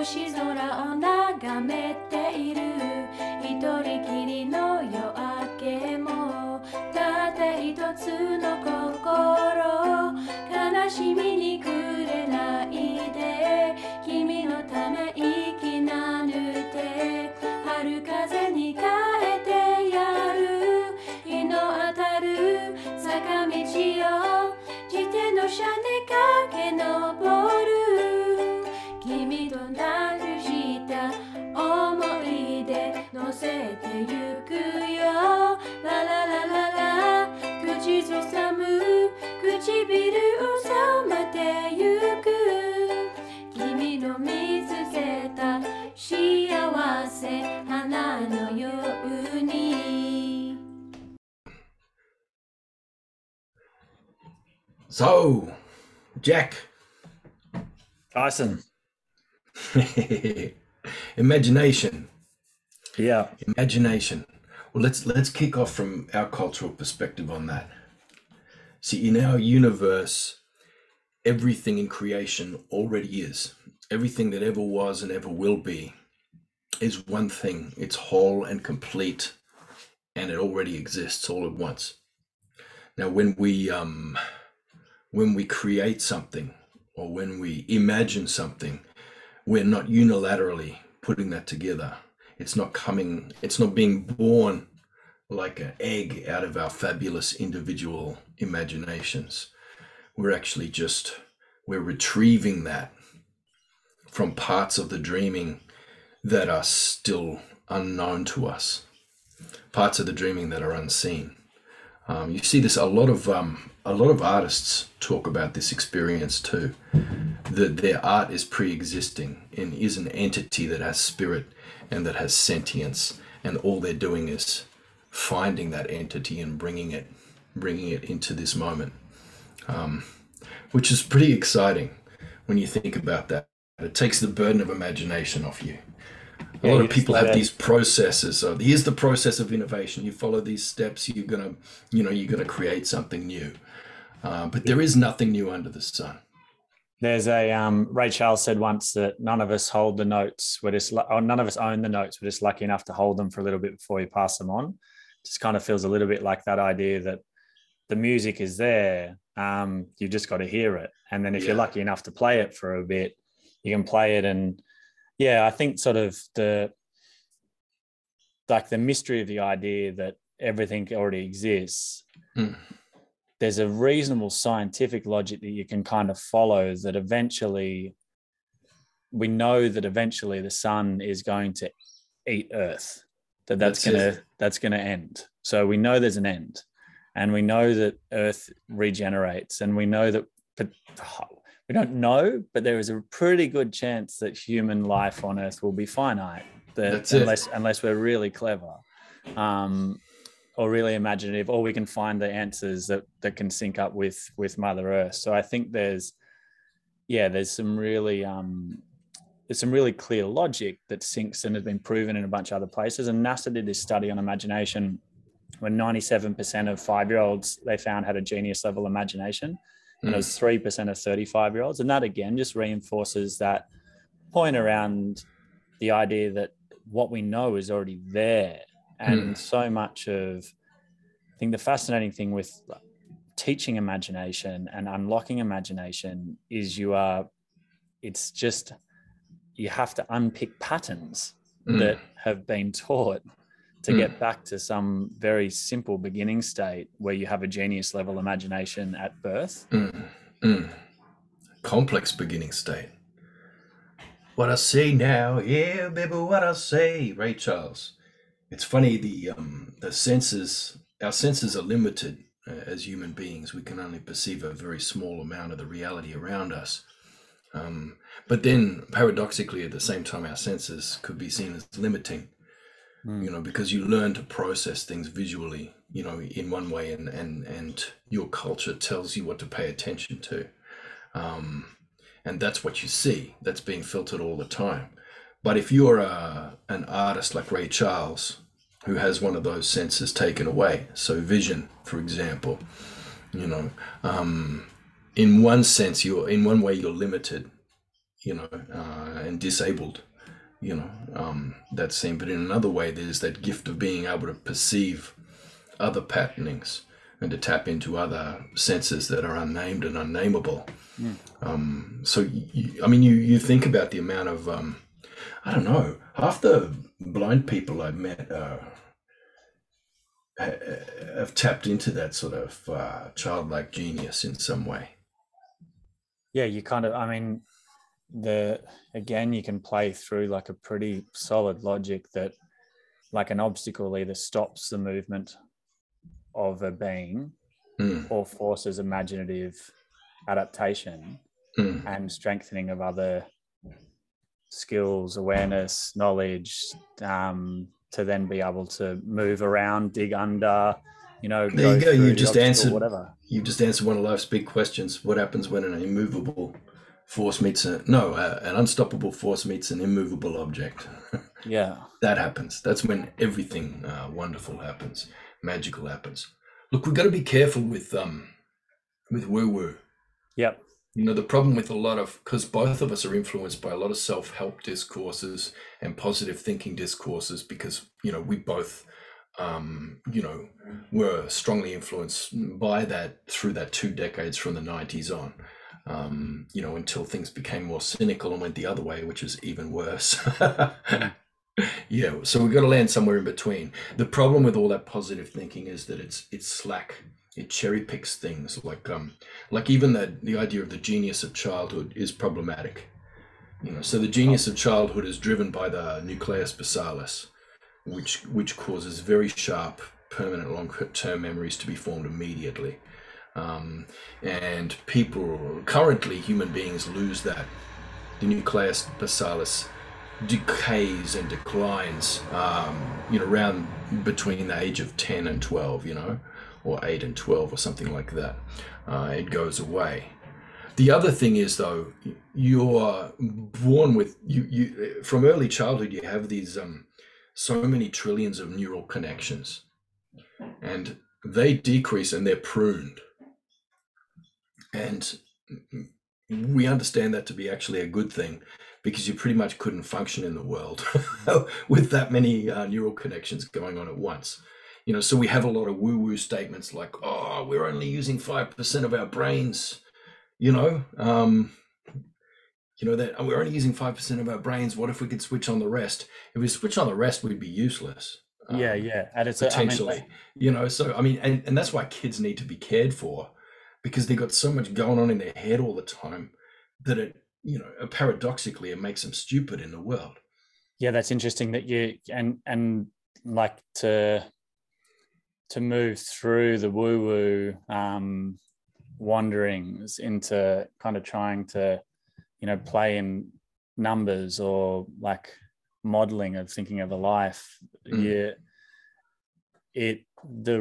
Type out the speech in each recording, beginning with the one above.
星空を眺めている一人きりの夜明けもたった一つの心悲しみに暮れないで君のため息なぬて春風に変えてやる日の当たる坂道を自転の車で駆け上る君となくした思い出乗せてゆくよラララララ口ずさむ唇を染めてゆく君の見つけた幸せ花のように So, Jack Tyson. Imagination. Yeah. Imagination. Well, let's kick off from our cultural perspective on that. See, in our universe, everything in creation already is. Everything that ever was and ever will be is one thing. It's whole and complete, and it already exists all at once. Now, when we create something or when we imagine something, we're not unilaterally putting that together. It's not coming, it's not being born like an egg out of our fabulous individual imaginations. We're actually just, we're retrieving that from parts of the dreaming that are still unknown to us, parts of the dreaming that are unseen. You see this, a lot of artists talk about this experience too, that their art is pre-existing and is an entity that has spirit and that has sentience, and all they're doing is finding that entity and bringing it into this moment, which is pretty exciting when you think about that. It takes the burden of imagination off you. A lot of people have these processes of, here's the process of innovation. You follow these steps, you're gonna create something new. But there is nothing new under the sun. There's a Ray Charles said once that none of us hold the notes. We're just, or none of us own the notes. We're just lucky enough to hold them for a little bit before you pass them on. Just kind of feels a little bit like that idea that the music is there. You just got to hear it, and then if you're lucky enough to play it for a bit, you can play it and. Yeah, I think sort of the mystery of the idea that everything already exists. Mm. There's a reasonable scientific logic that you can kind of follow that eventually we know that eventually the sun is going to eat Earth, that's gonna end. So we know there's an end, and we know that Earth regenerates, and we know that. We don't know, but there is a pretty good chance that human life on Earth will be finite, unless we're really clever or really imaginative, or we can find the answers that can sync up with Mother Earth. So I think there's some really clear logic that syncs and has been proven in a bunch of other places. And NASA did this study on imagination when 97% of 5-year-olds they found had a genius level imagination. And it was 3% of 35-year-olds. And that, again, just reinforces that point around the idea that what we know is already there. And so much of, I think the fascinating thing with teaching imagination and unlocking imagination is you have to unpick patterns that have been taught to get back to some very simple beginning state where you have a genius level imagination at birth. Complex beginning state. What I say now, yeah, baby, what I say, Ray Charles. It's funny, the senses, our senses are limited as human beings. We can only perceive a very small amount of the reality around us. But then paradoxically, at the same time, our senses could be seen as limiting. You know, because you learn to process things visually, you know, in one way, and your culture tells you what to pay attention to. And that's what you see. That's being filtered all the time. But if you're an artist like Ray Charles, who has one of those senses taken away, so vision, for example, you know, in one sense, in one way, you're limited you know, and disabled, you know, that scene. But in another way, there's that gift of being able to perceive other patternings and to tap into other senses that are unnamed and unnameable. Yeah. So, I mean, you think about the amount of, I don't know, half the blind people I've met have tapped into that sort of childlike genius in some way. Yeah, you kind of, I mean, again, you can play through like a pretty solid logic that like an obstacle either stops the movement of a being or forces imaginative adaptation and strengthening of other skills, awareness, knowledge, to then be able to move around, dig under, you know. There you go. You just answered one of life's big questions. What happens when an immovable force meets an unstoppable force meets an immovable object? Yeah. That happens. That's when everything wonderful happens, magical happens. Look, we've got to be careful with woo-woo. Yep. You know, the problem with because both of us are influenced by a lot of self-help discourses and positive thinking discourses, because, you know, we both, you know, were strongly influenced by that through that 2 decades from the 90s on, you know, until things became more cynical and went the other way, which is even worse. Yeah. So we've got to land somewhere in between. The problem with all that positive thinking is that it's slack. It cherry picks things like even the idea of the genius of childhood is problematic, you know. So the genius of childhood is driven by the nucleus basalis, which causes very sharp, permanent, long-term memories to be formed immediately. And human beings lose that. The nucleus basalis decays and declines, you know, around between the age of 10 and 12, you know, or 8 and 12 or something like that. It goes away. The other thing is, though, you're born with, you from early childhood, you have these so many trillions of neural connections, and they decrease and they're pruned. And we understand that to be actually a good thing, because you pretty much couldn't function in the world with that many neural connections going on at once. You know, so we have a lot of woo-woo statements like, oh, we're only using 5% of our brains, you know, that we're only using 5% of our brains. What if we could switch on the rest? If we switch on the rest, we'd be useless. Yeah. And it's potentially, you know, so, I mean, and that's why kids need to be cared for, because they've got so much going on in their head all the time that it, you know, paradoxically, it makes them stupid in the world. Yeah. That's interesting that and like to move through the woo-woo wanderings into kind of trying to, you know, play in numbers or like modeling of thinking of a life. The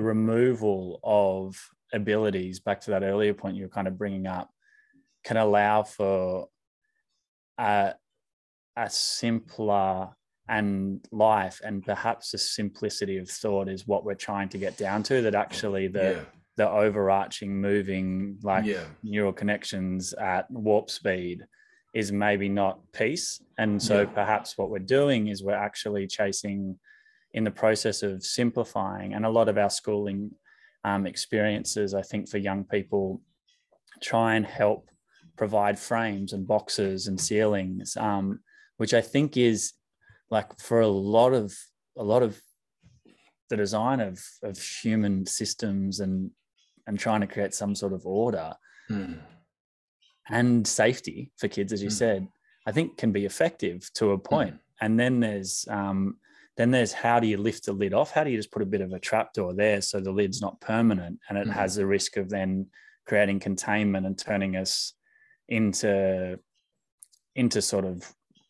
removal of abilities, back to that earlier point you were kind of bringing up, can allow for a simpler and life, and perhaps the simplicity of thought is what we're trying to get down to, that actually the overarching moving neural connections at warp speed is maybe not peace. And so perhaps what we're doing is we're actually chasing, in the process of simplifying, and a lot of our schooling experiences, I think, for young people try and help provide frames and boxes and ceilings, which I think is, like, for a lot of the design of human systems and trying to create some sort of order and safety for kids, as you said, I think can be effective to a point. And then there's how do you lift the lid off? How do you just put a bit of a trapdoor there so the lid's not permanent and it has the risk of then creating containment and turning us into sort of,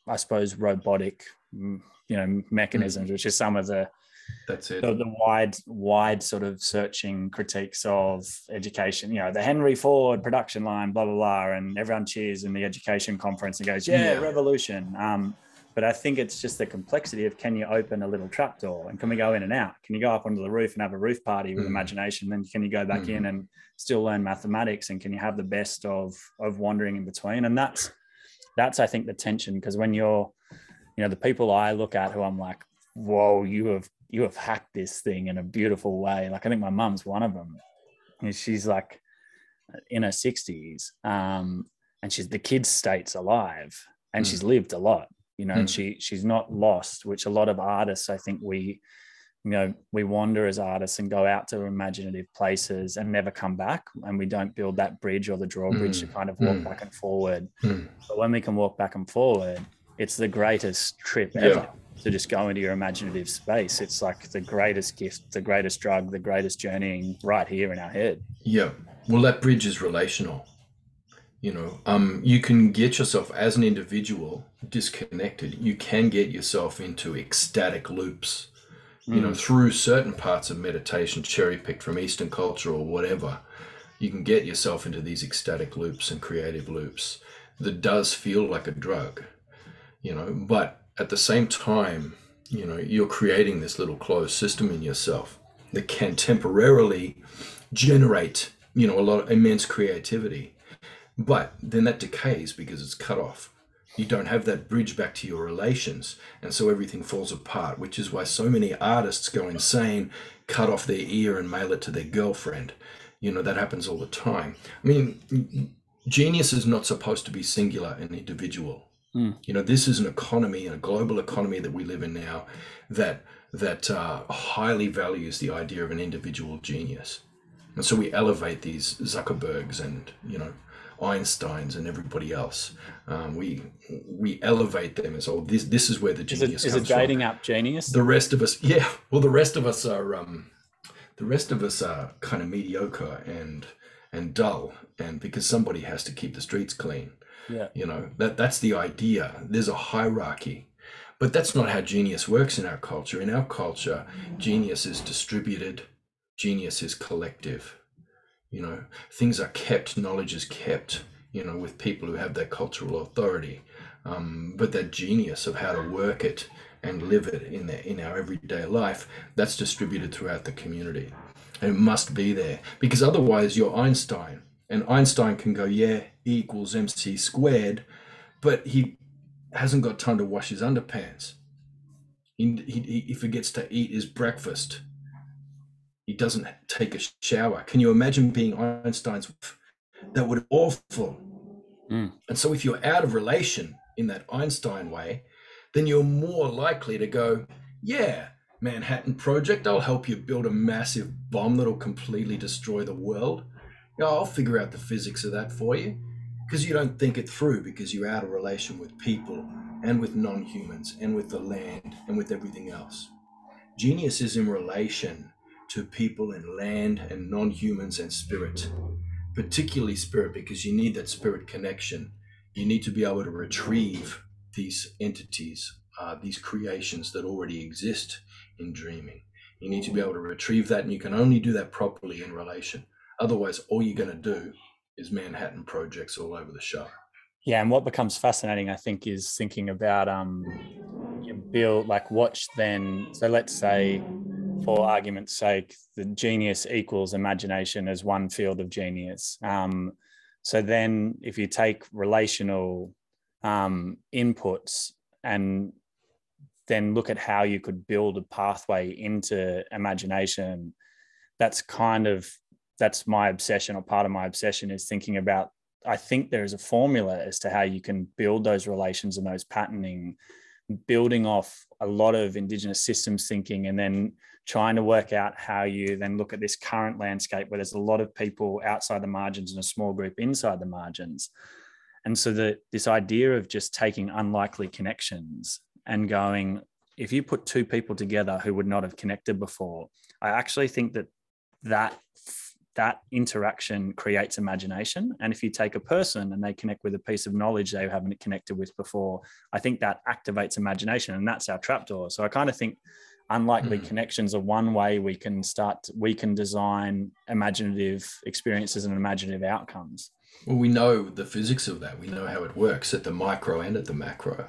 I suppose, robotic, you know, mechanisms, which is some of the wide sort of searching critiques of education, you know, the Henry Ford production line, blah, blah, blah, and everyone cheers in the education conference and goes, revolution. But I think it's just the complexity of, can you open a little trapdoor, and can we go in and out? Can you go up onto the roof and have a roof party with imagination? Then can you go back in and still learn mathematics? And can you have the best of wandering in between? And that's that's, I think, the tension. Because when you're, you know, the people I look at who I'm like, whoa, you have hacked this thing in a beautiful way. Like, I think my mum's one of them. She's like in her 60s, and she's, the kid's state's alive, and she's lived a lot, you know, and she's not lost, which a lot of artists, I think we wander as artists and go out to imaginative places and never come back. And we don't build that bridge or the drawbridge to kind of walk back and forward. But when we can walk back and forward, it's the greatest trip ever to just go into your imaginative space. It's like the greatest gift, the greatest drug, the greatest journeying right here in our head. Yeah. Well, that bridge is relational. You know, you can get yourself as an individual disconnected. You can get yourself into ecstatic loops, you know, through certain parts of meditation, cherry picked from Eastern culture or whatever. You can get yourself into these ecstatic loops and creative loops that does feel like a drug, you know, but at the same time, you know, you're creating this little closed system in yourself that can temporarily generate, you know, a lot of immense creativity. But then that decays because it's cut off. You don't have that bridge back to your relations. And so everything falls apart, which is why so many artists go insane, cut off their ear and mail it to their girlfriend. You know, that happens all the time. I mean, genius is not supposed to be singular and individual. You know, this is an economy, a global economy that we live in now that highly values the idea of an individual genius. And so we elevate these Zuckerbergs and, you know, Einsteins and everybody else. We elevate them as, oh, this is where the genius comes from. Is a dating app genius? The rest of us, yeah. Well, the rest of us are kind of mediocre and dull, and because somebody has to keep the streets clean. Yeah. You know, that's the idea. There's a hierarchy. But that's not how genius works in our culture. In our culture, genius is distributed, genius is collective. You know, things are kept, knowledge is kept, you know, with people who have that cultural authority. But that genius of how to work it and live it in our everyday life, that's distributed throughout the community. And it must be there, because otherwise you're Einstein. And Einstein can go, yeah, E equals MC squared, but he hasn't got time to wash his underpants. He forgets to eat his breakfast. He doesn't take a shower. Can you imagine being Einstein's wife? That would be awful. And so if you're out of relation in that Einstein way, then you're more likely to go, yeah, Manhattan project, I'll help you build a massive bomb that'll completely destroy the world. I'll figure out the physics of that for you, because you don't think it through, because you're out of relation with people and with non-humans and with the land and with everything else. Genius is in relation to people and land and non-humans and spirit, particularly spirit, because you need that spirit connection. You need to be able to retrieve these entities, these creations that already exist in dreaming. You need to be able to retrieve that, and you can only do that properly in relation. Otherwise, all you're going to do is Manhattan projects all over the shop. Yeah, and what becomes fascinating, I think, is thinking about you build, like, watch then. So let's say, for argument's sake, the genius equals imagination as one field of genius. So then if you take relational inputs and then look at how you could build a pathway into imagination, that's my obsession, or part of my obsession is thinking about, I think there is a formula as to how you can build those relations and those patterning, building off a lot of indigenous systems thinking, and then trying to work out how you then look at this current landscape where there's a lot of people outside the margins and a small group inside the margins. And so this idea of just taking unlikely connections and going, if you put two people together who would not have connected before, I actually think that interaction creates imagination. And if you take a person and they connect with a piece of knowledge they haven't connected with before, I think that activates imagination, and that's our trapdoor. So I kind of think unlikely connections are one way we can design imaginative experiences and imaginative outcomes. Well, we know the physics of that. We know how it works at the micro and at the macro.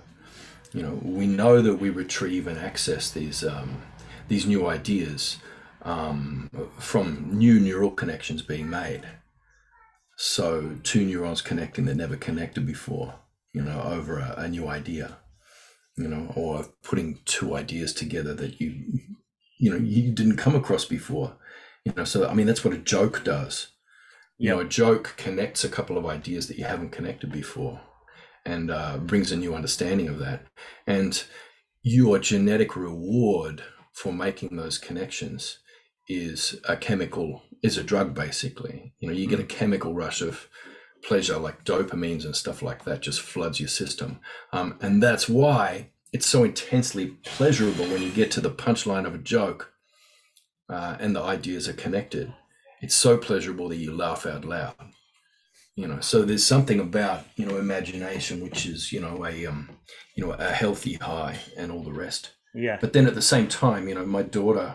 You know, we know that we retrieve and access these new ideas from new neural connections being made. So two neurons connecting that never connected before, you know, over a new idea, you know, or putting two ideas together that you didn't come across before, you know. So I mean, that's what a joke does. You know, a joke connects a couple of ideas that you haven't connected before, and brings a new understanding of that. And your genetic reward for making those connections is a drug, basically. You know, you get a chemical rush of pleasure, like dopamines and stuff like that, just floods your system. And that's why it's so intensely pleasurable when you get to the punchline of a joke and the ideas are connected. It's so pleasurable that you laugh out loud, you know. So there's something about, you know, imagination, which is, you know, a healthy high and all the rest. Yeah. But then at the same time, you know, my daughter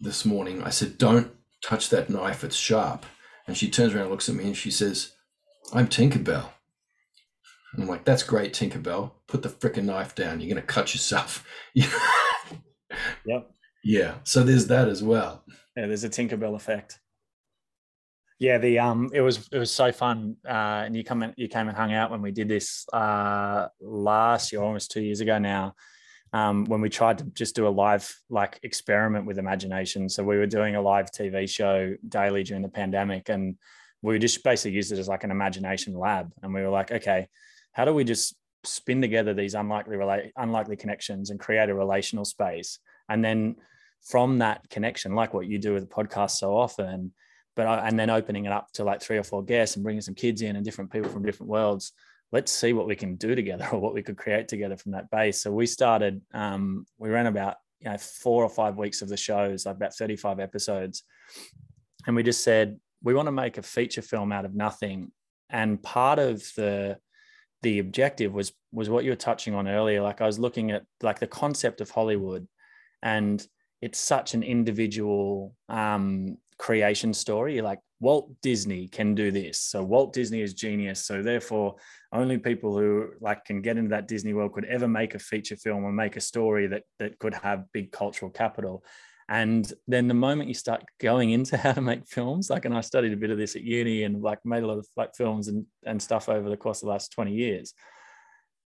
this morning, I said, don't touch that knife, it's sharp. And she turns around and looks at me and she says, I'm Tinkerbell. And I'm like, that's great, Tinkerbell. Put the frickin' knife down. You're going to cut yourself. Yep. Yeah. So there's that as well. Yeah, there's a Tinkerbell effect. Yeah, the it was so fun, and you came and hung out when we did this last year, almost 2 years ago now, when we tried to just do a live like experiment with imagination. So we were doing a live TV show daily during the pandemic, and we just basically used it as like an imagination lab. And we were like, okay, how do we just spin together these unlikely connections and create a relational space? And then from that connection, like what you do with the podcast so often, and then opening it up to like 3 or 4 guests and bringing some kids in and different people from different worlds. Let's see what we can do together, or what we could create together from that base. So we started, we ran about 4 or 5 weeks of the shows, like about 35 episodes. And we just said, we want to make a feature film out of nothing. And part of the objective was what you were touching on earlier. Like I was looking at like the concept of Hollywood, and it's such an individual creation story. Like Walt Disney can do this, so Walt Disney is genius, so therefore only people who like can get into that Disney world could ever make a feature film or make a story that could have big cultural capital. And then the moment you start going into how to make films, like, and I studied a bit of this at uni and like made a lot of like films and stuff over the course of the last 20 years.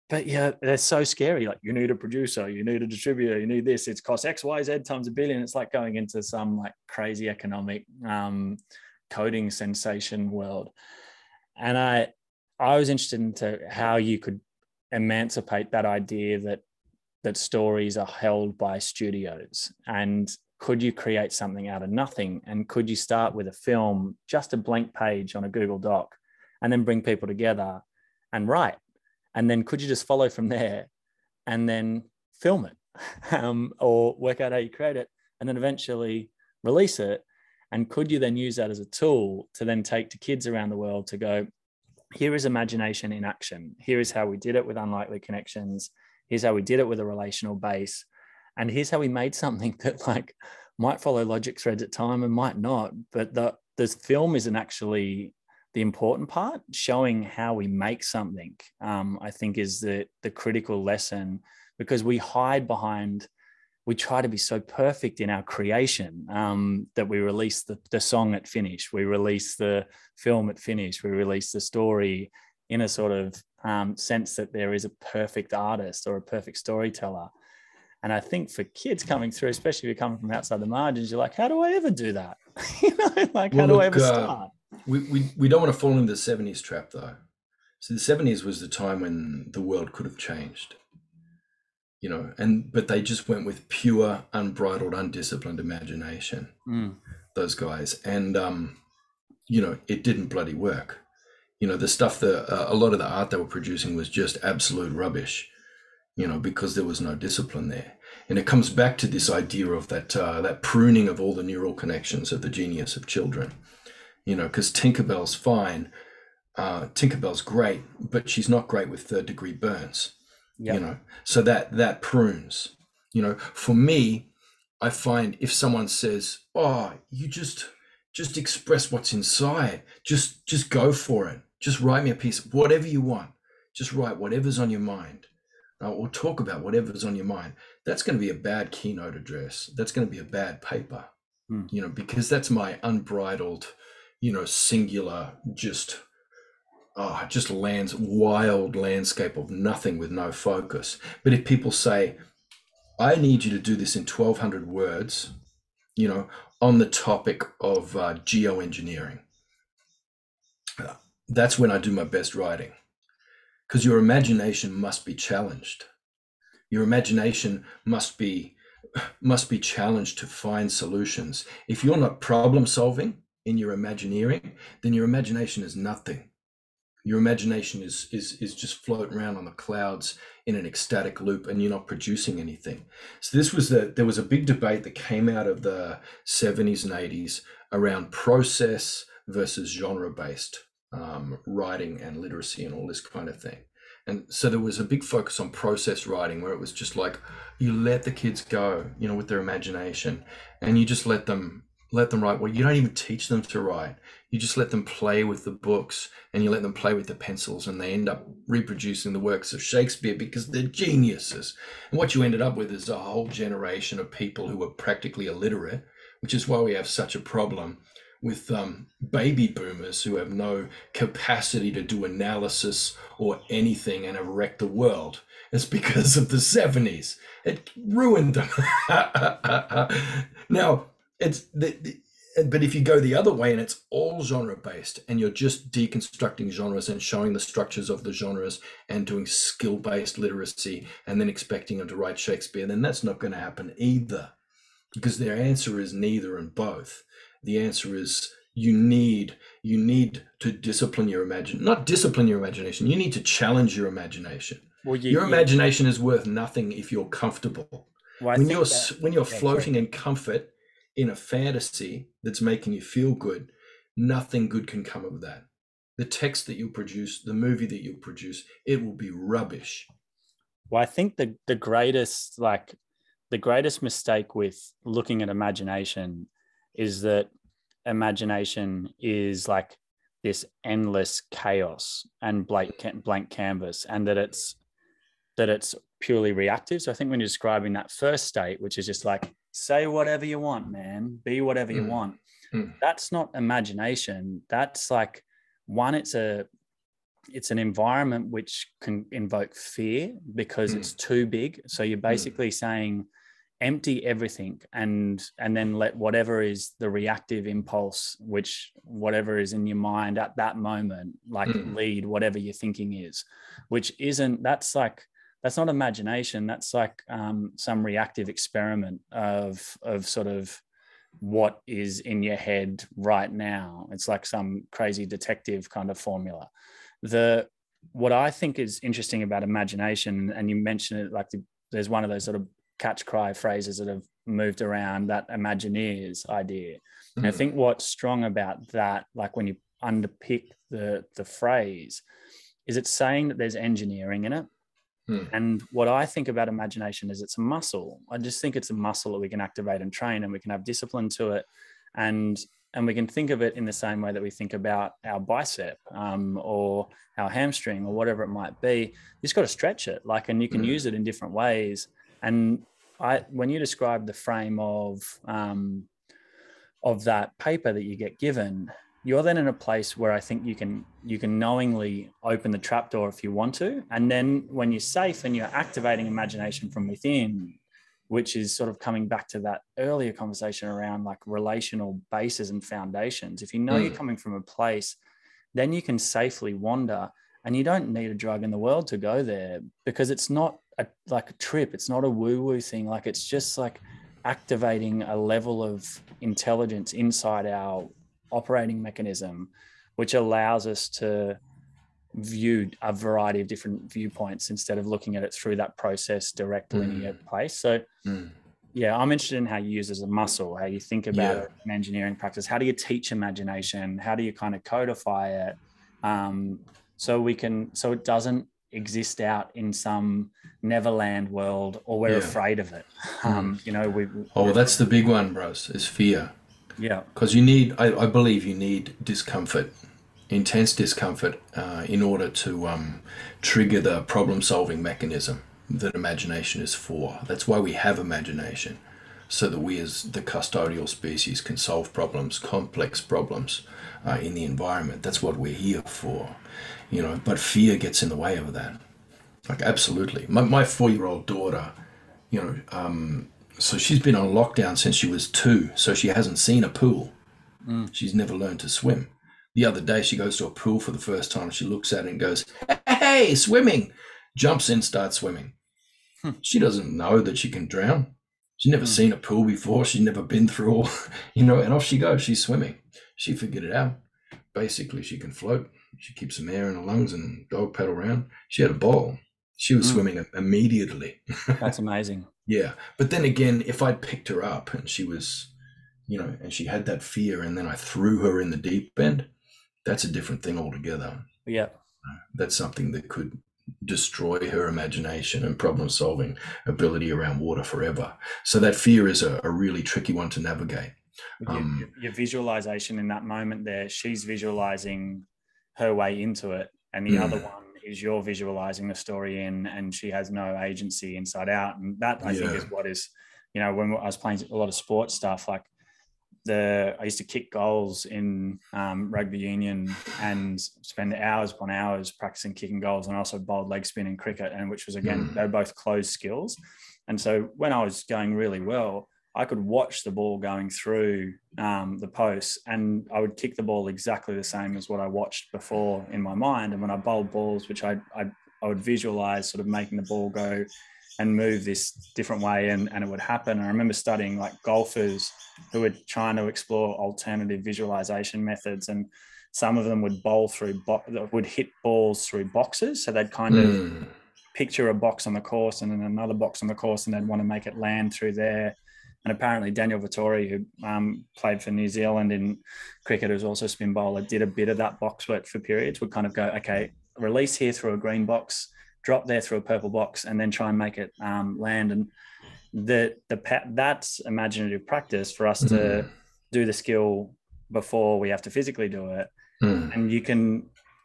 But yeah, they're so scary. Like you need a producer, you need a distributor, you need this. It's cost X, Y, Z times $1 billion. It's like going into some like crazy economic coding sensation world. And I was interested into how you could emancipate that idea that stories are held by studios. And could you create something out of nothing? And could you start with a film, just a blank page on a Google Doc, and then bring people together and write? And then could you just follow from there and then film it or work out how you create it and then eventually release it? And could you then use that as a tool to then take to kids around the world to go, here is imagination in action. Here is how we did it with unlikely connections. Here's how we did it with a relational base. And here's how we made something that like might follow logic threads at time and might not. But the film isn't actually the important part. Showing how we make something, I think, is the critical lesson, because we hide behind, we try to be so perfect in our creation that we release the song at finish, we release the film at finish, we release the story in a sort of sense that there is a perfect artist or a perfect storyteller. And I think for kids coming through, especially if you're coming from outside the margins, you're like, how do I ever do that? You know, like, well, how do I ever start? We don't want to fall into the 70s trap, though. So the 70s was the time when the world could have changed, you know, but they just went with pure, unbridled, undisciplined imagination, those guys. And, you know, it didn't bloody work. You know, the stuff that a lot of the art they were producing was just absolute rubbish, you know, because there was no discipline there. And it comes back to this idea of that pruning of all the neural connections of the genius of children. You know, because Tinkerbell's fine, Tinkerbell's great, but she's not great with third-degree burns. Yep. You know, so that prunes. You know, for me, I find if someone says, "Oh, you just express what's inside. Just go for it. Just write me a piece, whatever you want. Just write whatever's on your mind, or talk about whatever's on your mind." That's going to be a bad keynote address. That's going to be a bad paper. You know, because that's my unbridled, you know, singular, just just lands, wild landscape of nothing with no focus. But if people say, I need you to do this in 1,200 words, you know, on the topic of geoengineering, that's when I do my best writing, because your imagination must be challenged. Your imagination must be challenged to find solutions. If you're not problem solving in your imagineering, then your imagination is nothing. Your imagination is just floating around on the clouds in an ecstatic loop, and you're not producing anything. So this was there was a big debate that came out of the 70s and 80s around process versus genre-based writing and literacy and all this kind of thing. And so there was a big focus on process writing, where it was just like, you let the kids go, you know, with their imagination, and you just let them write. Well, you don't even teach them to write. You just let them play with the books, and you let them play with the pencils, and they end up reproducing the works of Shakespeare because they're geniuses. And what you ended up with is a whole generation of people who were practically illiterate, which is why we have such a problem with baby boomers who have no capacity to do analysis or anything and have wrecked the world. It's because of the 70s. It ruined them. Now, but if you go the other way and it's all genre based, and you're just deconstructing genres and showing the structures of the genres and doing skill based literacy and then expecting them to write Shakespeare, then that's not going to happen either, because their answer is neither and both. The answer is you need to discipline your imagination, not discipline your imagination. You need to challenge your imagination. Well, your imagination is worth nothing if you're comfortable. Well, when you're floating in comfort in a fantasy that's making you feel good, nothing good can come of that. The text that you produce, the movie that you produce, it will be rubbish. Well, I think the greatest mistake with looking at imagination is that imagination is like this endless chaos and blank canvas, and that it's purely reactive. So I think when you're describing that first state, which is just like, say whatever you want, man, be whatever you want, that's not imagination. That's like, one, it's an environment which can invoke fear because it's too big. So you're basically saying, empty everything and then let whatever is the reactive impulse, which whatever is in your mind at that moment, like lead whatever your thinking is, which isn't, that's not imagination. That's like some reactive experiment of sort of what is in your head right now. It's like some crazy detective kind of formula. What I think is interesting about imagination, and you mentioned it, like there's one of those sort of catch cry phrases that have moved around, that Imagineers idea. And I think what's strong about that, like when you underpick the phrase, is it's saying that there's engineering in it. And what I think about imagination is it's a muscle. I just think it's a muscle that we can activate and train, and we can have discipline to it. And we can think of it in the same way that we think about our bicep or our hamstring or whatever it might be. You just got to stretch it, like, and you can use it in different ways. And when you describe the frame of that paper that you get given, you're then in a place where I think you can knowingly open the trapdoor if you want to. And then when you're safe and you're activating imagination from within, which is sort of coming back to that earlier conversation around like relational bases and foundations. If you know you're coming from a place, then you can safely wander, and you don't need a drug in the world to go there, because it's not like a trip. It's not a woo-woo thing. Like, it's just like activating a level of intelligence inside our operating mechanism, which allows us to view a variety of different viewpoints instead of looking at it through that process, direct linear place. So yeah, I'm interested in how you use it as a muscle, how you think about it in engineering practice. How do you teach imagination? How do you kind of codify it? So it doesn't exist out in some Neverland world, or we're afraid of it. You know, that's the big one, bros, is fear. Yeah, because you need, I believe you need discomfort, intense discomfort, in order to trigger the problem-solving mechanism that imagination is for. That's why we have imagination, so that we as the custodial species can solve problems, complex problems in the environment. That's what we're here for. you know, but fear gets in the way of that. Like, absolutely. My 4-year-old daughter, you know, so she's been on lockdown since she was 2, so she hasn't seen a pool. Mm. She's never learned to swim. The other day, she goes to a pool for the first time. She looks at it and goes, "Hey, swimming!" Jumps in, starts swimming. Hmm. She doesn't know that she can drown. She's never seen a pool before. She's never been through all, you know, and off she goes. She's swimming. She figured it out. Basically, she can float. She keeps some air in her lungs and dog paddle around. She had a ball. She was swimming immediately. That's amazing. Yeah. But then again, if I'd picked her up and she was, you know, and she had that fear and then I threw her in the deep end, that's a different thing altogether. Yeah. That's something that could destroy her imagination and problem-solving ability around water forever. So that fear is a really tricky one to navigate. Your visualization in that moment there, she's visualizing her way into it, and the other one is you're visualizing the story in, and she has no agency inside out. And that, I think, is what is, you know, when I was playing a lot of sports stuff, like I used to kick goals in rugby union and spend hours upon hours practicing kicking goals, and also bowled leg spin in cricket, and which was, again, they're both closed skills. And so when I was going really well, I could watch the ball going through the posts, and I would kick the ball exactly the same as what I watched before in my mind. And when I bowled balls, which I would visualize sort of making the ball go and move this different way, and it would happen. I remember studying like golfers who were trying to explore alternative visualization methods, and some of them would bowl through, would hit balls through boxes. So they'd kind of picture a box on the course and then another box on the course, and they'd want to make it land through there. And apparently Daniel Vettori, who played for New Zealand in cricket, who's also spin bowler, did a bit of that box work for periods, would kind of go, okay, release here through a green box, drop there through a purple box, and then try and make it land. And that's imaginative practice for us to do the skill before we have to physically do it. Mm. And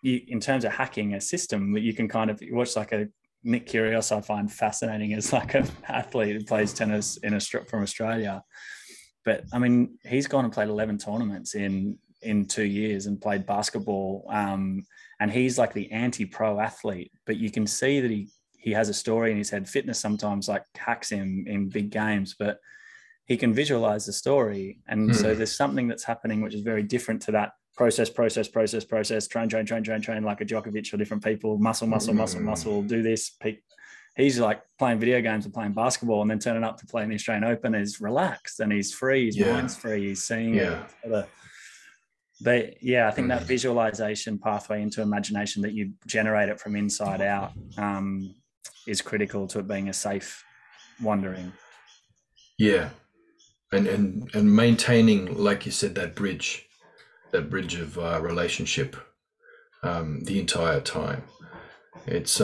you in terms of hacking a system, you can kind of watch like a Nick Kyrgios, I find fascinating as like an athlete who plays tennis from Australia. But I mean, he's gone and played 11 tournaments in 2 years and played basketball. And he's like the anti-pro athlete, but you can see that he has a story in his head. Fitness sometimes like hacks him in big games, but he can visualize the story. And so there's something that's happening, which is very different to that process, train, like a Djokovic or different people, muscle, do this. He's like playing video games and playing basketball, and then turning up to play in the Australian Open is relaxed and he's free, his mind's free, he's seeing it. But yeah, I think that visualization pathway into imagination, that you generate it from inside out, is critical to it being a safe wandering. Yeah. And maintaining, like you said, that bridge of relationship the entire time. It's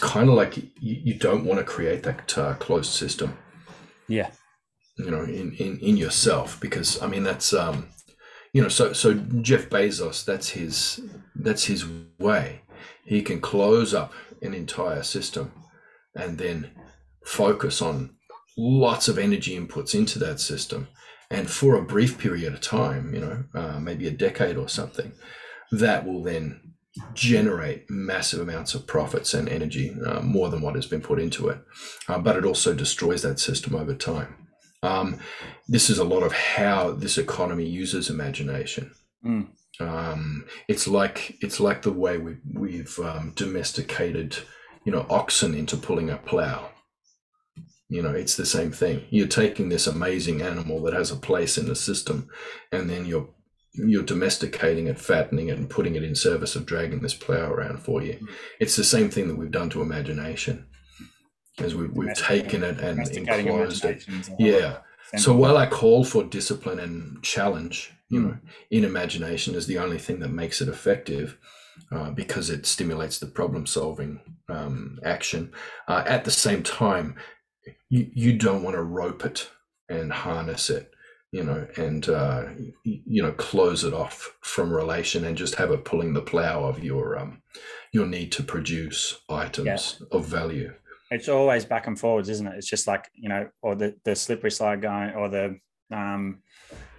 kind of like you don't want to create that closed system. Yeah. You know, in yourself, because I mean, that's, you know, so Jeff Bezos, that's his way. He can close up an entire system and then focus on lots of energy inputs into that system. And for a brief period of time, you know, maybe a decade or something, that will then generate massive amounts of profits and energy, more than what has been put into it. But it also destroys that system over time. This is a lot of how this economy uses imagination. Mm. It's like the way we've domesticated, you know, oxen into pulling a plow. You know, it's the same thing. You're taking this amazing animal that has a place in the system, and then you're domesticating it, fattening it, and putting it in service of dragging this plow around for you. It's the same thing that we've done to imagination, as we've taken it and enclosed it. Yeah. So while I call for discipline and challenge, you know, in imagination is the only thing that makes it effective, because it stimulates the problem-solving action. At the same time, you don't want to rope it and harness it, you know, and, you know, close it off from relation and just have it pulling the plow of your need to produce items of value. It's always back and forwards, isn't it? It's just like, you know, or the slippery slide going, or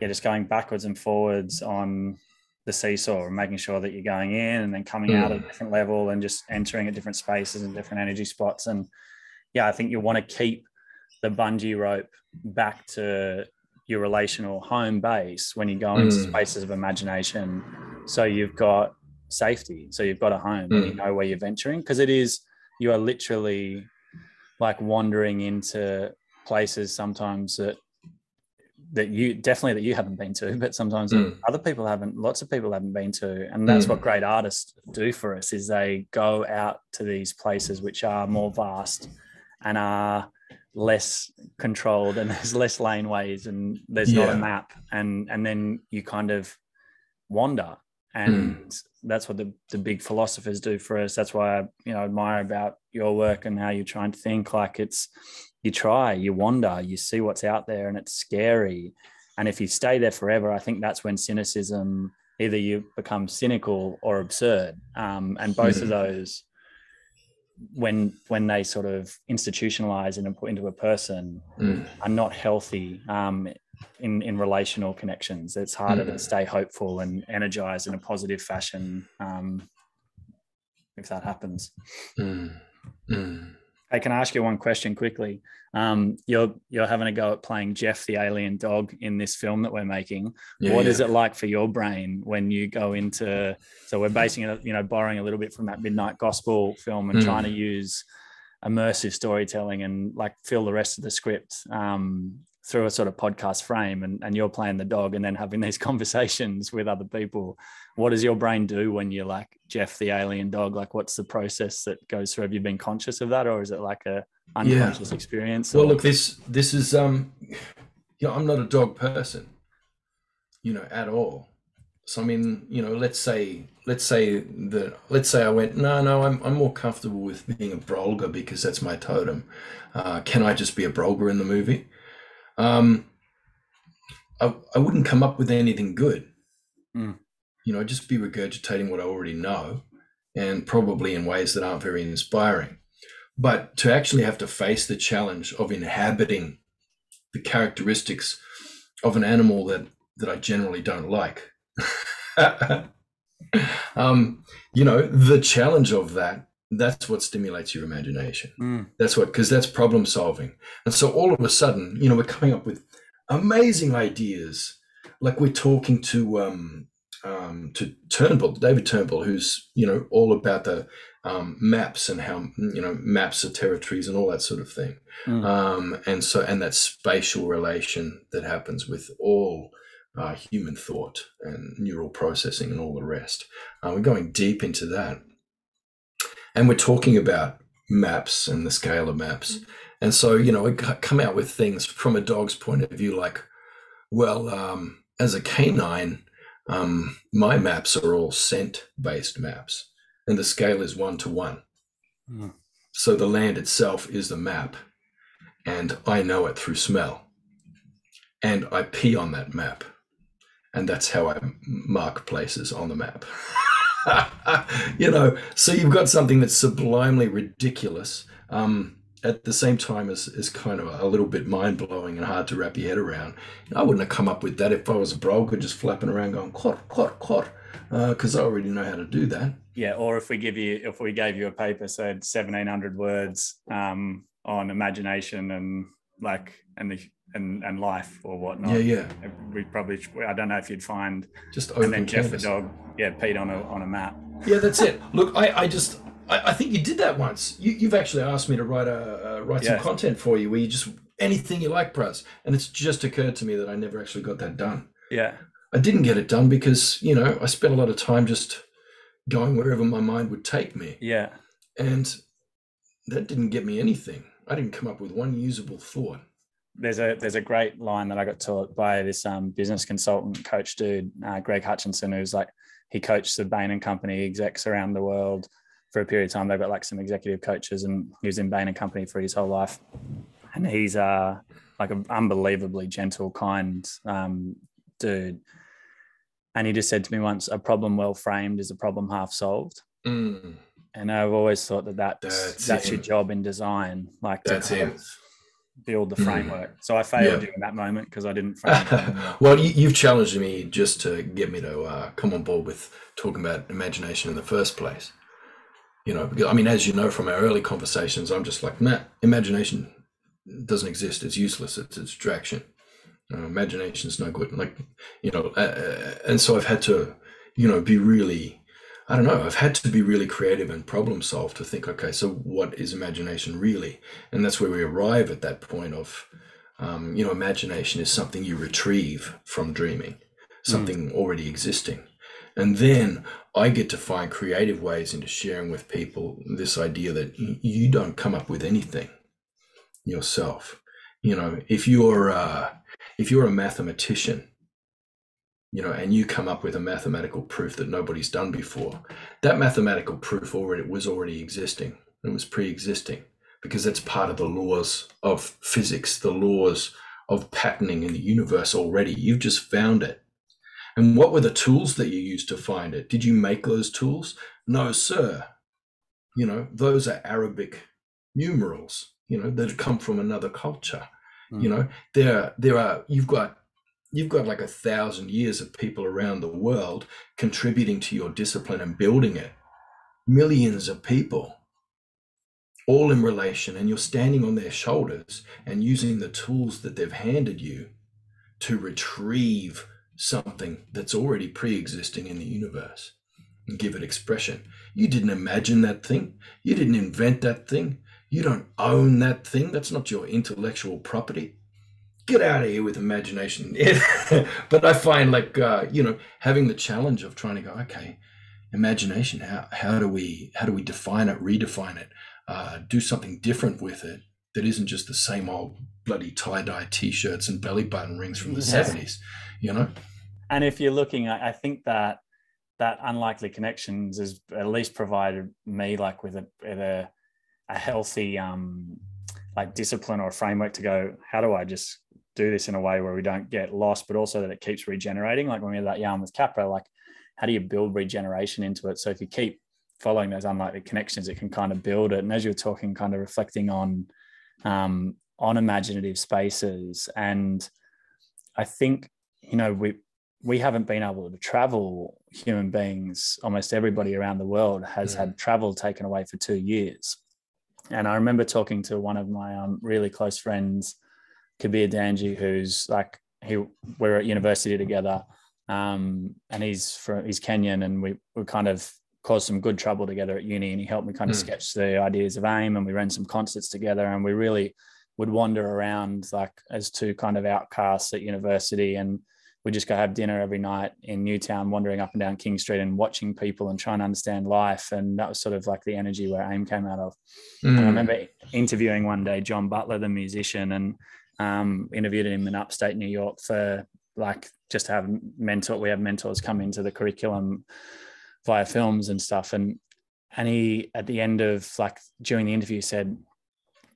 just going backwards and forwards on the seesaw and making sure that you're going in and then coming out at a different level and just entering at different spaces and different energy spots. And yeah, I think you want to keep the bungee rope back to your relational home base when you go into spaces of imagination. So you've got safety. So you've got a home and you know where you're venturing, because it is, you are literally like wandering into places sometimes that you definitely you haven't been to, but sometimes other people haven't, lots of people haven't been to. And that's what great artists do for us, is they go out to these places which are more vast and are less controlled, and there's less laneways and there's not a map. And then you kind of wander. And that's what the big philosophers do for us. That's why I admire about your work and how you're trying to think. Like, it's, you try, you wander, you see what's out there, and it's scary. And if you stay there forever, I think that's when cynicism, either you become cynical or absurd. And both of those, when they sort of institutionalize and put into a person, are not healthy in relational connections. It's harder to stay hopeful and energized in a positive fashion if that happens. Hey, can I ask you one question quickly? You're having a go at playing Jeff the alien dog in this film that we're making. What is it like for your brain when you go into, so we're basing it, borrowing a little bit from that Midnight Gospel film and trying to use immersive storytelling and like fill the rest of the script through a sort of podcast frame, and you're playing the dog and then having these conversations with other people. What does your brain do when you're like Jeff the alien dog? Like, what's the process that goes through? Have you been conscious of that, or is it like a unconscious experience? Well, look, this is, I'm not a dog person, at all. So, I mean, let's say I went, no, I'm more comfortable with being a brolga because that's my totem. Can I just be a brolga in the movie? I wouldn't come up with anything good, just be regurgitating what I already know, and probably in ways that aren't very inspiring. But to actually have to face the challenge of inhabiting the characteristics of an animal that I generally don't like, the challenge of that's what stimulates your imagination. That's what, because that's problem solving. And so all of a sudden, we're coming up with amazing ideas. Like, we're talking to Turnbull, David Turnbull, who's, all about the maps and how, maps are territories and all that sort of thing. And that spatial relation that happens with all human thought and neural processing and all the rest. We're going deep into that. And we're talking about maps and the scale of maps. And so, we come out with things from a dog's point of view, like, well, as a canine, my maps are all scent-based maps, and the scale is 1:1. So the land itself is the map, and I know it through smell, and I pee on that map, and that's how I mark places on the map. So you've got something that's sublimely ridiculous at the same time as kind of a little bit mind-blowing and hard to wrap your head around. I wouldn't have come up with that if I was a brolga just flapping around going quot quot quot, because I already know how to do that. Yeah, or if we gave you a paper, so 1700 words on imagination and like and life or whatnot. Yeah. We probably, I don't know if you'd find just open, and then Jeff the dog, peed on a map. Yeah, that's it. Look, I think you did that once. You've actually asked me to write some content for you, where you just anything you like, Praz. And it's just occurred to me that I never actually got that done. Yeah, I didn't get it done because I spent a lot of time just going wherever my mind would take me. Yeah, and that didn't get me anything. I didn't come up with one usable thought. There's a great line that I got taught by this business consultant coach dude, Greg Hutchinson, who's like, he coached the Bain and Company execs around the world for a period of time. They've got like some executive coaches, and he was in Bain and Company for his whole life. And he's like an unbelievably gentle, kind dude. And he just said to me once, a problem well framed is a problem half solved. And I've always thought that's your job in design. Like, that's it. build the framework. So I failed you in that moment because I didn't frame it. Well, you've challenged me just to get me to come on board with talking about imagination in the first place. You know, because, I mean, as you know from our early conversations, I'm just like, nah, imagination doesn't exist. It's useless. It's a distraction. Imagination's no good. Like, you know, and so I've had to, you know, be really, I don't know, I've had to be really creative and problem solve to think, okay, so what is imagination really? And that's where we arrive at that point of, you know, imagination is something you retrieve from dreaming, something already existing. And then I get to find creative ways into sharing with people this idea that you don't come up with anything yourself. You know, if you're a mathematician, you know, and you come up with a mathematical proof that nobody's done before, that mathematical proof already was already existing. It was pre-existing because that's part of the laws of physics, the laws of patterning in the universe already. You've just found it. And what were the tools that you used to find it? Did you make those tools? No, sir. You know, those are Arabic numerals, you know, that come from another culture. Mm. You know, you've got like 1,000 years of people around the world contributing to your discipline and building it. Millions of people, all in relation, and you're standing on their shoulders and using the tools that they've handed you to retrieve something that's already pre-existing in the universe and give it expression. You didn't imagine that thing. You didn't invent that thing. You don't own that thing. That's not your intellectual property. Get out of here with imagination. But I find, like, you know, having the challenge of trying to go, okay, imagination, how do we define it, redefine it, do something different with it that isn't just the same old bloody tie-dye t-shirts and belly button rings from the 70s, you know? And if you're looking, I think that that unlikely connections has at least provided me like with a healthy like discipline or framework to go, how do I just do this in a way where we don't get lost, but also that it keeps regenerating? Like when we had that yarn with Capra, like how do you build regeneration into it? So if you keep following those unlikely connections, it can kind of build it. And as you're talking, kind of reflecting on imaginative spaces, and I think, you know, we haven't been able to travel. Human beings, almost everybody around the world has had travel taken away for 2 years. And I remember talking to one of my really close friends, Kabir Danji, who's like, we were at university together, and he's Kenyan, and we kind of caused some good trouble together at uni, and he helped me kind of sketch the ideas of AIME, and we ran some concerts together, and we really would wander around like as two kind of outcasts at university, and we just go have dinner every night in Newtown, wandering up and down King Street and watching people and trying to understand life. And that was sort of like the energy where AIME came out of. And I remember interviewing one day John Butler, the musician, and interviewed him in upstate New York for like just to have we have mentors come into the curriculum via films and stuff. And he, at the end of like during the interview, said,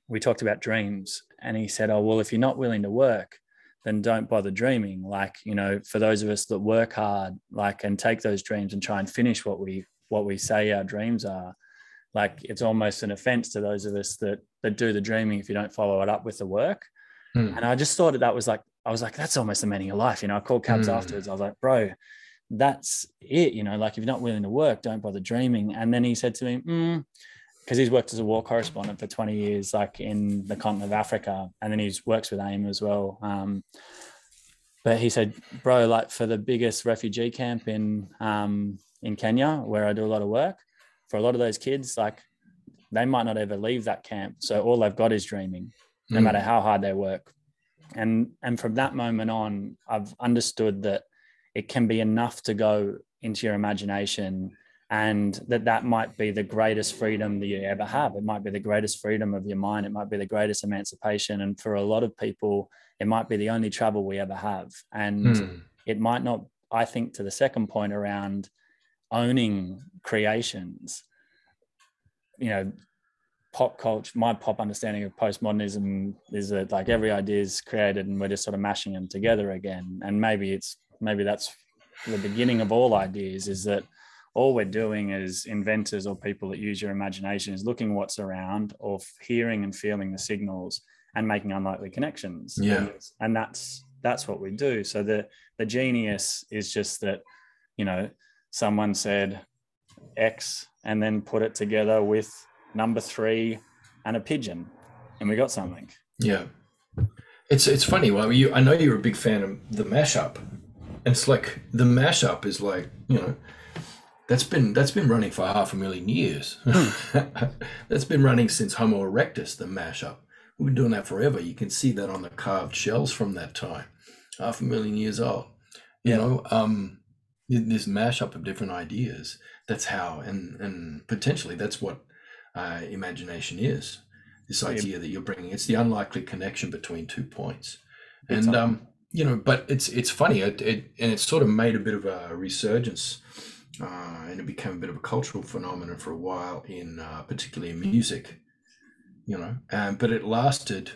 we talked about dreams, and he said, oh, well, if you're not willing to work, then don't bother dreaming. Like, you know, for those of us that work hard, like, and take those dreams and try and finish what we say our dreams are, like, it's almost an offense to those of us that do the dreaming if you don't follow it up with the work. And I just thought that was like, I was like, that's almost the meaning of life. You know, I called Cabs afterwards. I was like, bro, that's it. You know, like, if you're not willing to work, don't bother dreaming. And then he said to me, because he's worked as a war correspondent for 20 years, like in the continent of Africa. And then he works with AIME as well. But he said, bro, like for the biggest refugee camp in Kenya, where I do a lot of work, for a lot of those kids, like they might not ever leave that camp. So all they've got is dreaming, no matter how hard they work. And from that moment on, I've understood that it can be enough to go into your imagination, and that might be the greatest freedom that you ever have. It might be the greatest freedom of your mind. It might be the greatest emancipation. And for a lot of people, it might be the only travel we ever have. And it might not, I think, to the second point around owning creations, you know, pop culture, my pop understanding of postmodernism is that like every idea is created and we're just sort of mashing them together again. And maybe that's the beginning of all ideas, is that all we're doing as inventors or people that use your imagination is looking what's around or hearing and feeling the signals and making unlikely connections. Yeah. And that's what we do. So the genius is just that, you know, someone said X and then put it together with number 3 and a pigeon, and we got something. Yeah. It's funny. Well, I know you're a big fan of The Mashup. It's like The Mashup is like, you know, that's been running for 500,000 years. That's been running since Homo erectus, The Mashup. We've been doing that forever. You can see that on the carved shells from that time, 500,000 years old. You know, this mashup of different ideas. That's how, and potentially that's what imagination is. This idea that you're bringing, it's the unlikely connection between 2 points. And, you know, but it's funny. And it sort of made a bit of a resurgence, and it became a bit of a cultural phenomenon for a while in particularly in music, you know, but it lasted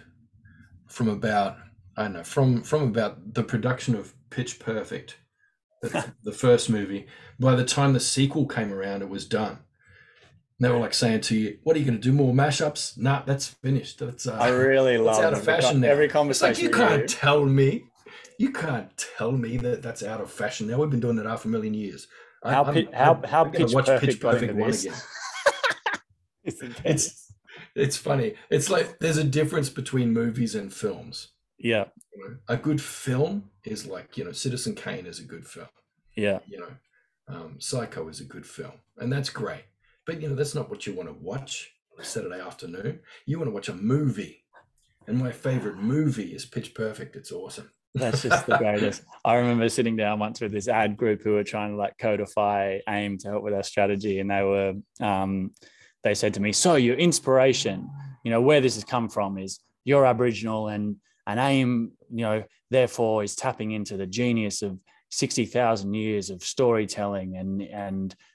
from about, I don't know, from about the production of Pitch Perfect, the first movie. By the time the sequel came around, it was done. They were like saying to you, "What are you going to do? More mashups? Nah, that's finished. That's I really love out of fashion now." Every conversation, it's like, you can't tell me that that's out of fashion now. We've been doing it 500,000 years. How I'm pitch watch perfect Pitch Perfect one again. It's funny. It's like there's a difference between movies and films. Yeah, you know, a good film is like, you know, Citizen Kane is a good film. Yeah, you know, Psycho is a good film, and that's great. But, you know, that's not what you want to watch Saturday afternoon. You want to watch a movie. And my favorite movie is Pitch Perfect. It's awesome. That's just the greatest. I remember sitting down once with this ad group who were trying to like codify AIME to help with our strategy. And they were, they said to me, "So your inspiration, you know, where this has come from is you're Aboriginal, and AIME, you know, therefore is tapping into the genius of 60,000 years of storytelling,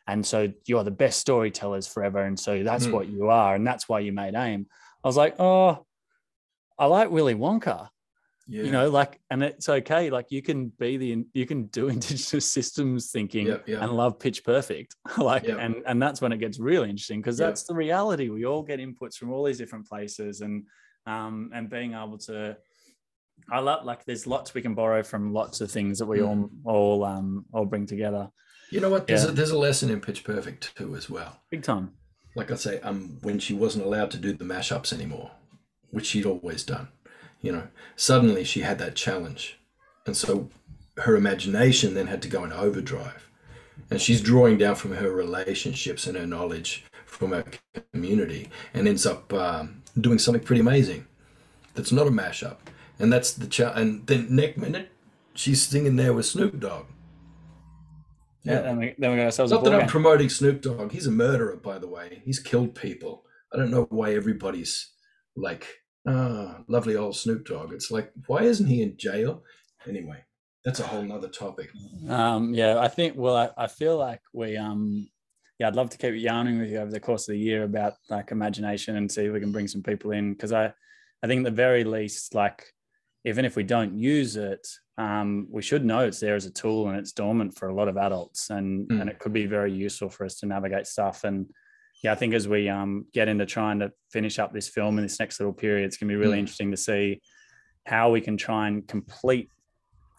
and so you're the best storytellers forever, and so that's what you are, and that's why you made AIME." I was like, "Oh, I like Willy Wonka." Yeah. You know, like, and it's okay, like you can do indigenous systems thinking and love Pitch Perfect. Like and that's when it gets really interesting, because that's the reality. We all get inputs from all these different places, and being able to, I love, like, there's lots we can borrow from lots of things that we all bring together. You know what? There's a lesson in Pitch Perfect too, as well. Big time. Like I say, when she wasn't allowed to do the mashups anymore, which she'd always done, you know, suddenly she had that challenge, and so her imagination then had to go into overdrive, and she's drawing down from her relationships and her knowledge from her community, and ends up doing something pretty amazing. That's not a mashup. And that's the challenge. And then next minute, she's singing there with Snoop Dogg. Then we got ourselves a ball game. I'm promoting Snoop Dogg. He's a murderer, by the way. He's killed people. I don't know why everybody's like, lovely old Snoop Dogg. It's like, why isn't he in jail? Anyway, that's a whole nother topic. I think, well, I feel like we, I'd love to keep yarning with you over the course of the year about like imagination, and see if we can bring some people in. Because I think at the very least, like, even if we don't use it, we should know it's there as a tool, and it's dormant for a lot of adults, and it could be very useful for us to navigate stuff. And yeah, I think as we get into trying to finish up this film in this next little period, it's going to be really interesting to see how we can try and complete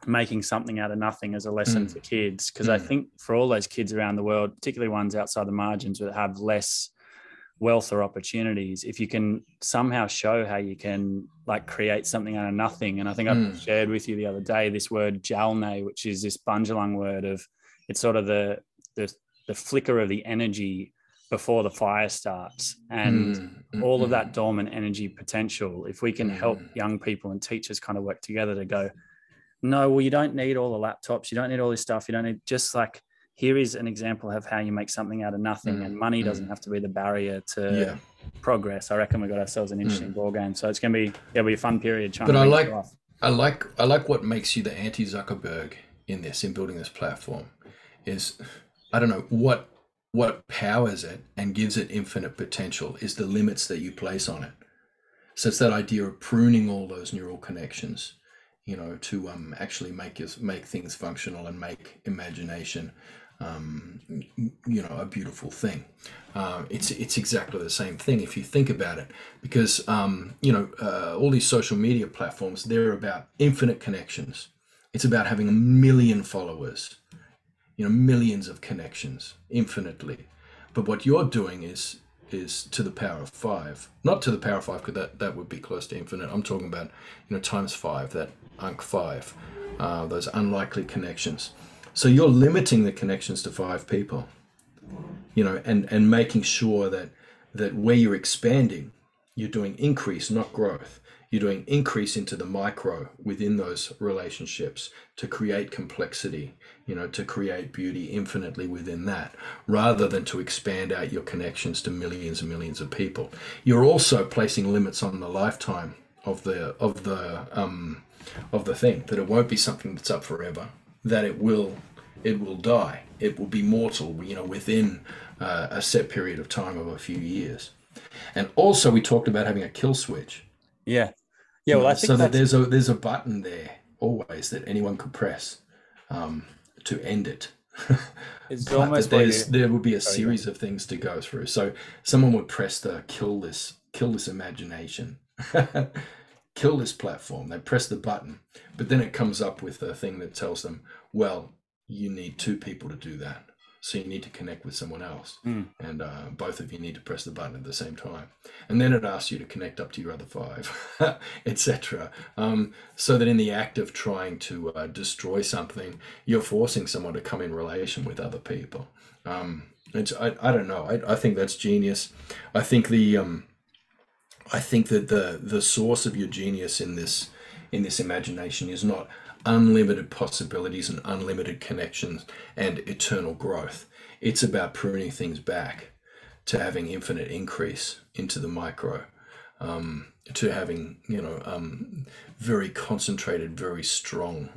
making something out of nothing as a lesson for kids. Because I think for all those kids around the world, particularly ones outside the margins that have less wealth or opportunities, if you can somehow show how you can like create something out of nothing. And I think I shared with you the other day this word Jalme, which is this Bunjalung word of, it's sort of the flicker of the energy before the fire starts, and all of that dormant energy potential. If we can help young people and teachers kind of work together to go, no, well, you don't need all the laptops, you don't need all this stuff, you don't need, just like, here is an example of how you make something out of nothing, and money doesn't have to be the barrier to progress. I reckon we got ourselves an interesting ball game. So it's going to be, it'll be a fun period. But I like what makes you the anti-Zuckerberg in this, in building this platform, is, I don't know what powers it and gives it infinite potential is the limits that you place on it. So it's that idea of pruning all those neural connections, you know, to actually make things functional and make imagination you know, a beautiful thing. It's exactly the same thing if you think about it, because you know, all these social media platforms, they're about infinite connections. It's about having a million followers, you know, millions of connections infinitely. But what you're doing is to the power of 5, not to the power of 5, because that would be close to infinite. I'm talking about, you know, times 5, that Unc 5, those unlikely connections. So you're limiting the connections to 5 people, you know, and making sure that where you're expanding, you're doing increase, not growth. You're doing increase into the micro within those relationships to create complexity, you know, to create beauty infinitely within that, rather than to expand out your connections to millions and millions of people. You're also placing limits on the lifetime of the thing, that it won't be something that's up forever, that it will die, it will be mortal, you know, within a set period of time of a few years. And also we talked about having a kill switch. Yeah. Yeah, well, I think so that there's a button there always that anyone could press to end it. It's almost like there would be a series of things to go through. So someone would press the kill this imagination, kill this platform. They press the button, but then it comes up with a thing that tells them, well, you need 2 people to do that. So you need to connect with someone else, and both of you need to press the button at the same time. And then it asks you to connect up to your other 5, etc. So that in the act of trying to destroy something, you're forcing someone to come in relation with other people. I don't know. I think that's genius. I think that the source of your genius in this imagination is not unlimited possibilities and unlimited connections and eternal growth. It's about pruning things back to having infinite increase into the micro, to having, you know, very concentrated, very strong,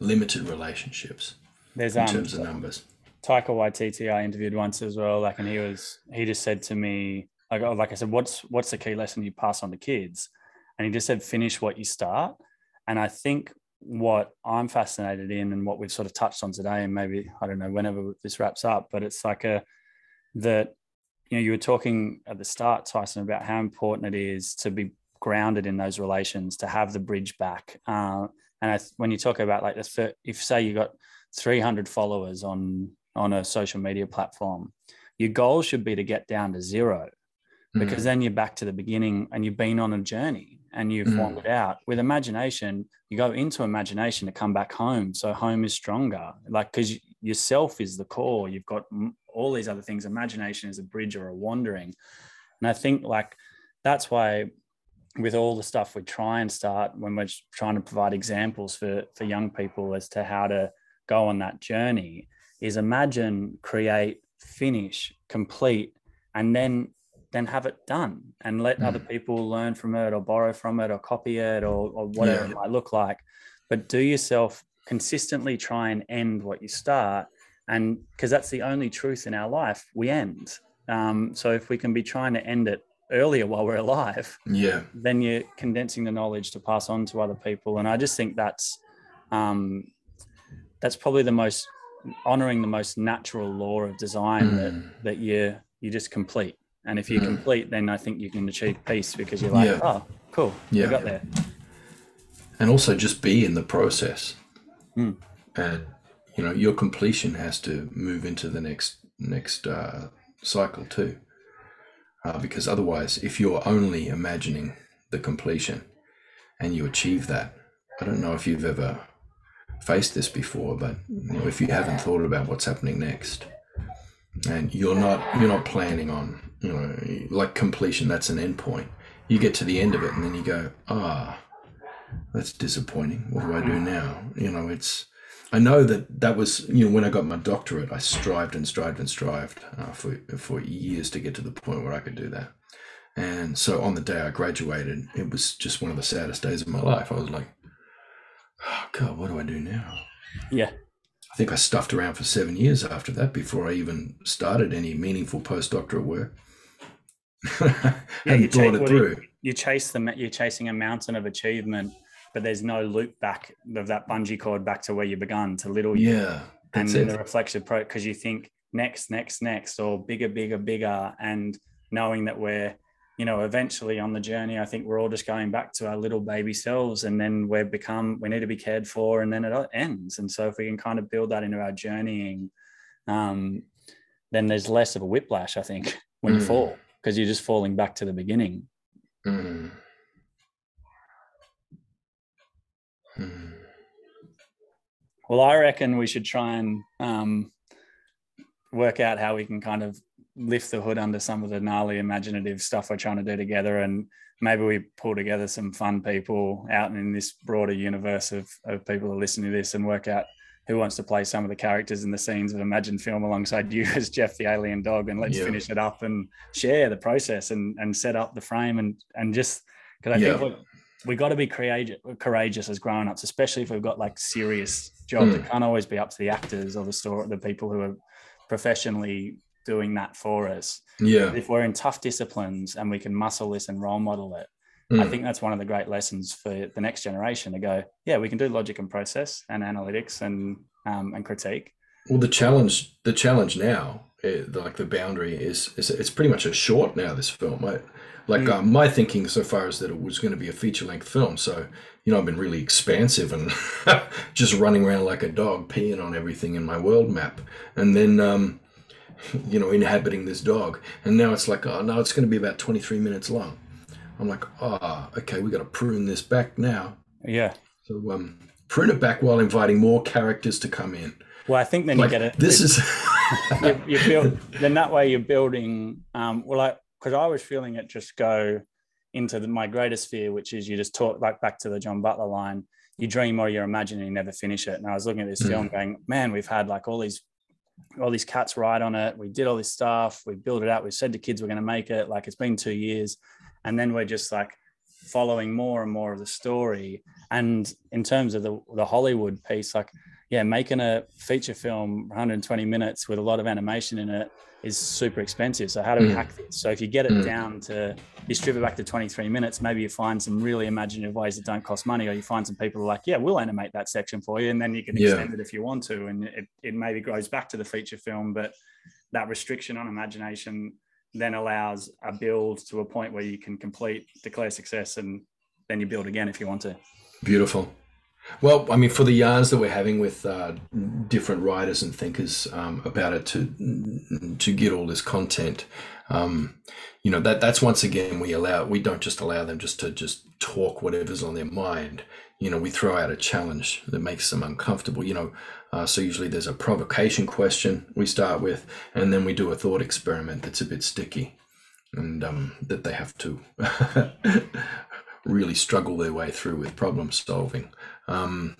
limited relationships in terms of numbers. Taika Waititi I interviewed once as well, like, and he just said to me, like I said, what's the key lesson you pass on to kids? And he just said, finish what you start. And I think what I'm fascinated in, and what we've sort of touched on today, and maybe, I don't know, whenever this wraps up, but it's like that, you know, you were talking at the start, Tyson, about how important it is to be grounded in those relations, to have the bridge back. When you talk about like this, if say you got 300 followers on a social media platform, your goal should be to get down to 0, because then you're back to the beginning and you've been on a journey. And you've formed it out. With imagination, you go into imagination to come back home. So home is stronger, like, because yourself is the core. You've got all these other things. Imagination is a bridge or a wandering. And I think, like, that's why with all the stuff we try and start, when we're trying to provide examples for young people as to how to go on that journey, is imagine, create, finish, complete, and then have it done, and let other people learn from it or borrow from it or copy it or whatever it might look like. But do yourself, consistently try and end what you start, and because that's the only truth in our life, we end. So if we can be trying to end it earlier while we're alive, then you're condensing the knowledge to pass on to other people. And I just think that's probably the most honoring, the most natural law of design, that you just complete. And if you complete, then I think you can achieve peace, because you're like, oh, cool, I got there. And also just be in the process. And, you know, your completion has to move into the next cycle too. Because otherwise, if you're only imagining the completion and you achieve that, I don't know if you've ever faced this before, but you know, if you haven't thought about what's happening next, and you're not planning on, you know, like completion, that's an end point. You get to the end of it and then you go, that's disappointing. What do I do now? You know, I know that was, you know, when I got my doctorate, I strived for years to get to the point where I could do that. And so on the day I graduated, it was just one of the saddest days of my life. I was like, oh God, what do I do now? Yeah. I think I stuffed around for 7 years after that before I even started any meaningful postdoctorate work. And thought it through. You're chasing a mountain of achievement, but there's no loop back of that bungee cord back to where you began, to little you. Yeah. That's and it. The reflexive approach, because you think next, or bigger, and knowing that we're, you know, eventually on the journey, I think we're all just going back to our little baby selves, and then we need to be cared for, and then it ends. And so if we can kind of build that into our journeying, then there's less of a whiplash, I think, when you fall, because you're just falling back to the beginning. Well, I reckon we should try and work out how we can kind of lift the hood under some of the gnarly imaginative stuff we're trying to do together, and maybe we pull together some fun people out in this broader universe of people who listen to this, and work out who wants to play some of the characters in the scenes of Imagine Film alongside you as Jeff the Alien Dog, and let's finish it up and share the process and set up the frame and just, because I think we've got to be courageous as grown-ups, especially if we've got like serious jobs. It can't always be up to the actors or the people who are professionally doing that for us. But if we're in tough disciplines and we can muscle this and role model it, I think that's one of the great lessons for the next generation to go, we can do logic and process and analytics and critique. Well, the challenge now, like the boundary is it's pretty much a short now, this film. My thinking so far is that it was going to be a feature-length film. So, you know, I've been really expansive and just running around like a dog, peeing on everything in my world map. And then, you know, inhabiting this dog. And now it's like, oh, no, it's going to be about 23 minutes long. I'm like, okay, we got to prune this back now. Yeah. So prune it back while inviting more characters to come in. Well, I think then like, you get it. Then that way you're building, because I was feeling it just go into my greater sphere, which is you just talk like back to the John Butler line, you dream or you imagine and you never finish it. And I was looking at this film going, man, we've had like all these cats ride on it. We did all this stuff. We built it out. We said to kids, we're going to make it. Like it's been 2 years. And then we're just like following more and more of the story. And in terms of the Hollywood piece, like, making a feature film 120 minutes with a lot of animation in it is super expensive. So how do we hack this? So if you get it down to, you strip it back to 23 minutes, maybe you find some really imaginative ways that don't cost money, or you find some people who are like, we'll animate that section for you. And then you can extend it if you want to. And it maybe grows back to the feature film, but that restriction on imagination then allows a build to a point where you can declare success, and then you build again if you want to. Beautiful. Well, I mean, for the yarns that we're having with different writers and thinkers about it to get all this content, you know, that's once again, we don't just allow them just to talk whatever's on their mind. You know, we throw out a challenge that makes them uncomfortable, you know, so usually there's a provocation question we start with, and then we do a thought experiment that's a bit sticky and that they have to really struggle their way through with problem solving. And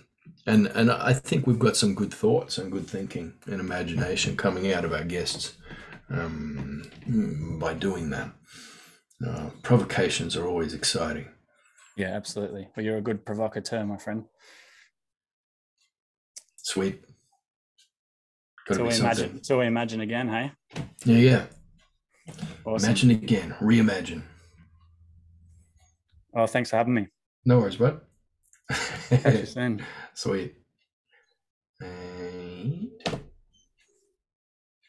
I think we've got some good thoughts and good thinking and imagination coming out of our guests by doing that. Provocations are always exciting. Yeah, absolutely. Well, you're a good provocateur, my friend. Sweet. So we imagine again, hey? Yeah. Awesome. Imagine again. Reimagine. Oh, thanks for having me. No worries, bud. Catch you soon. Sweet.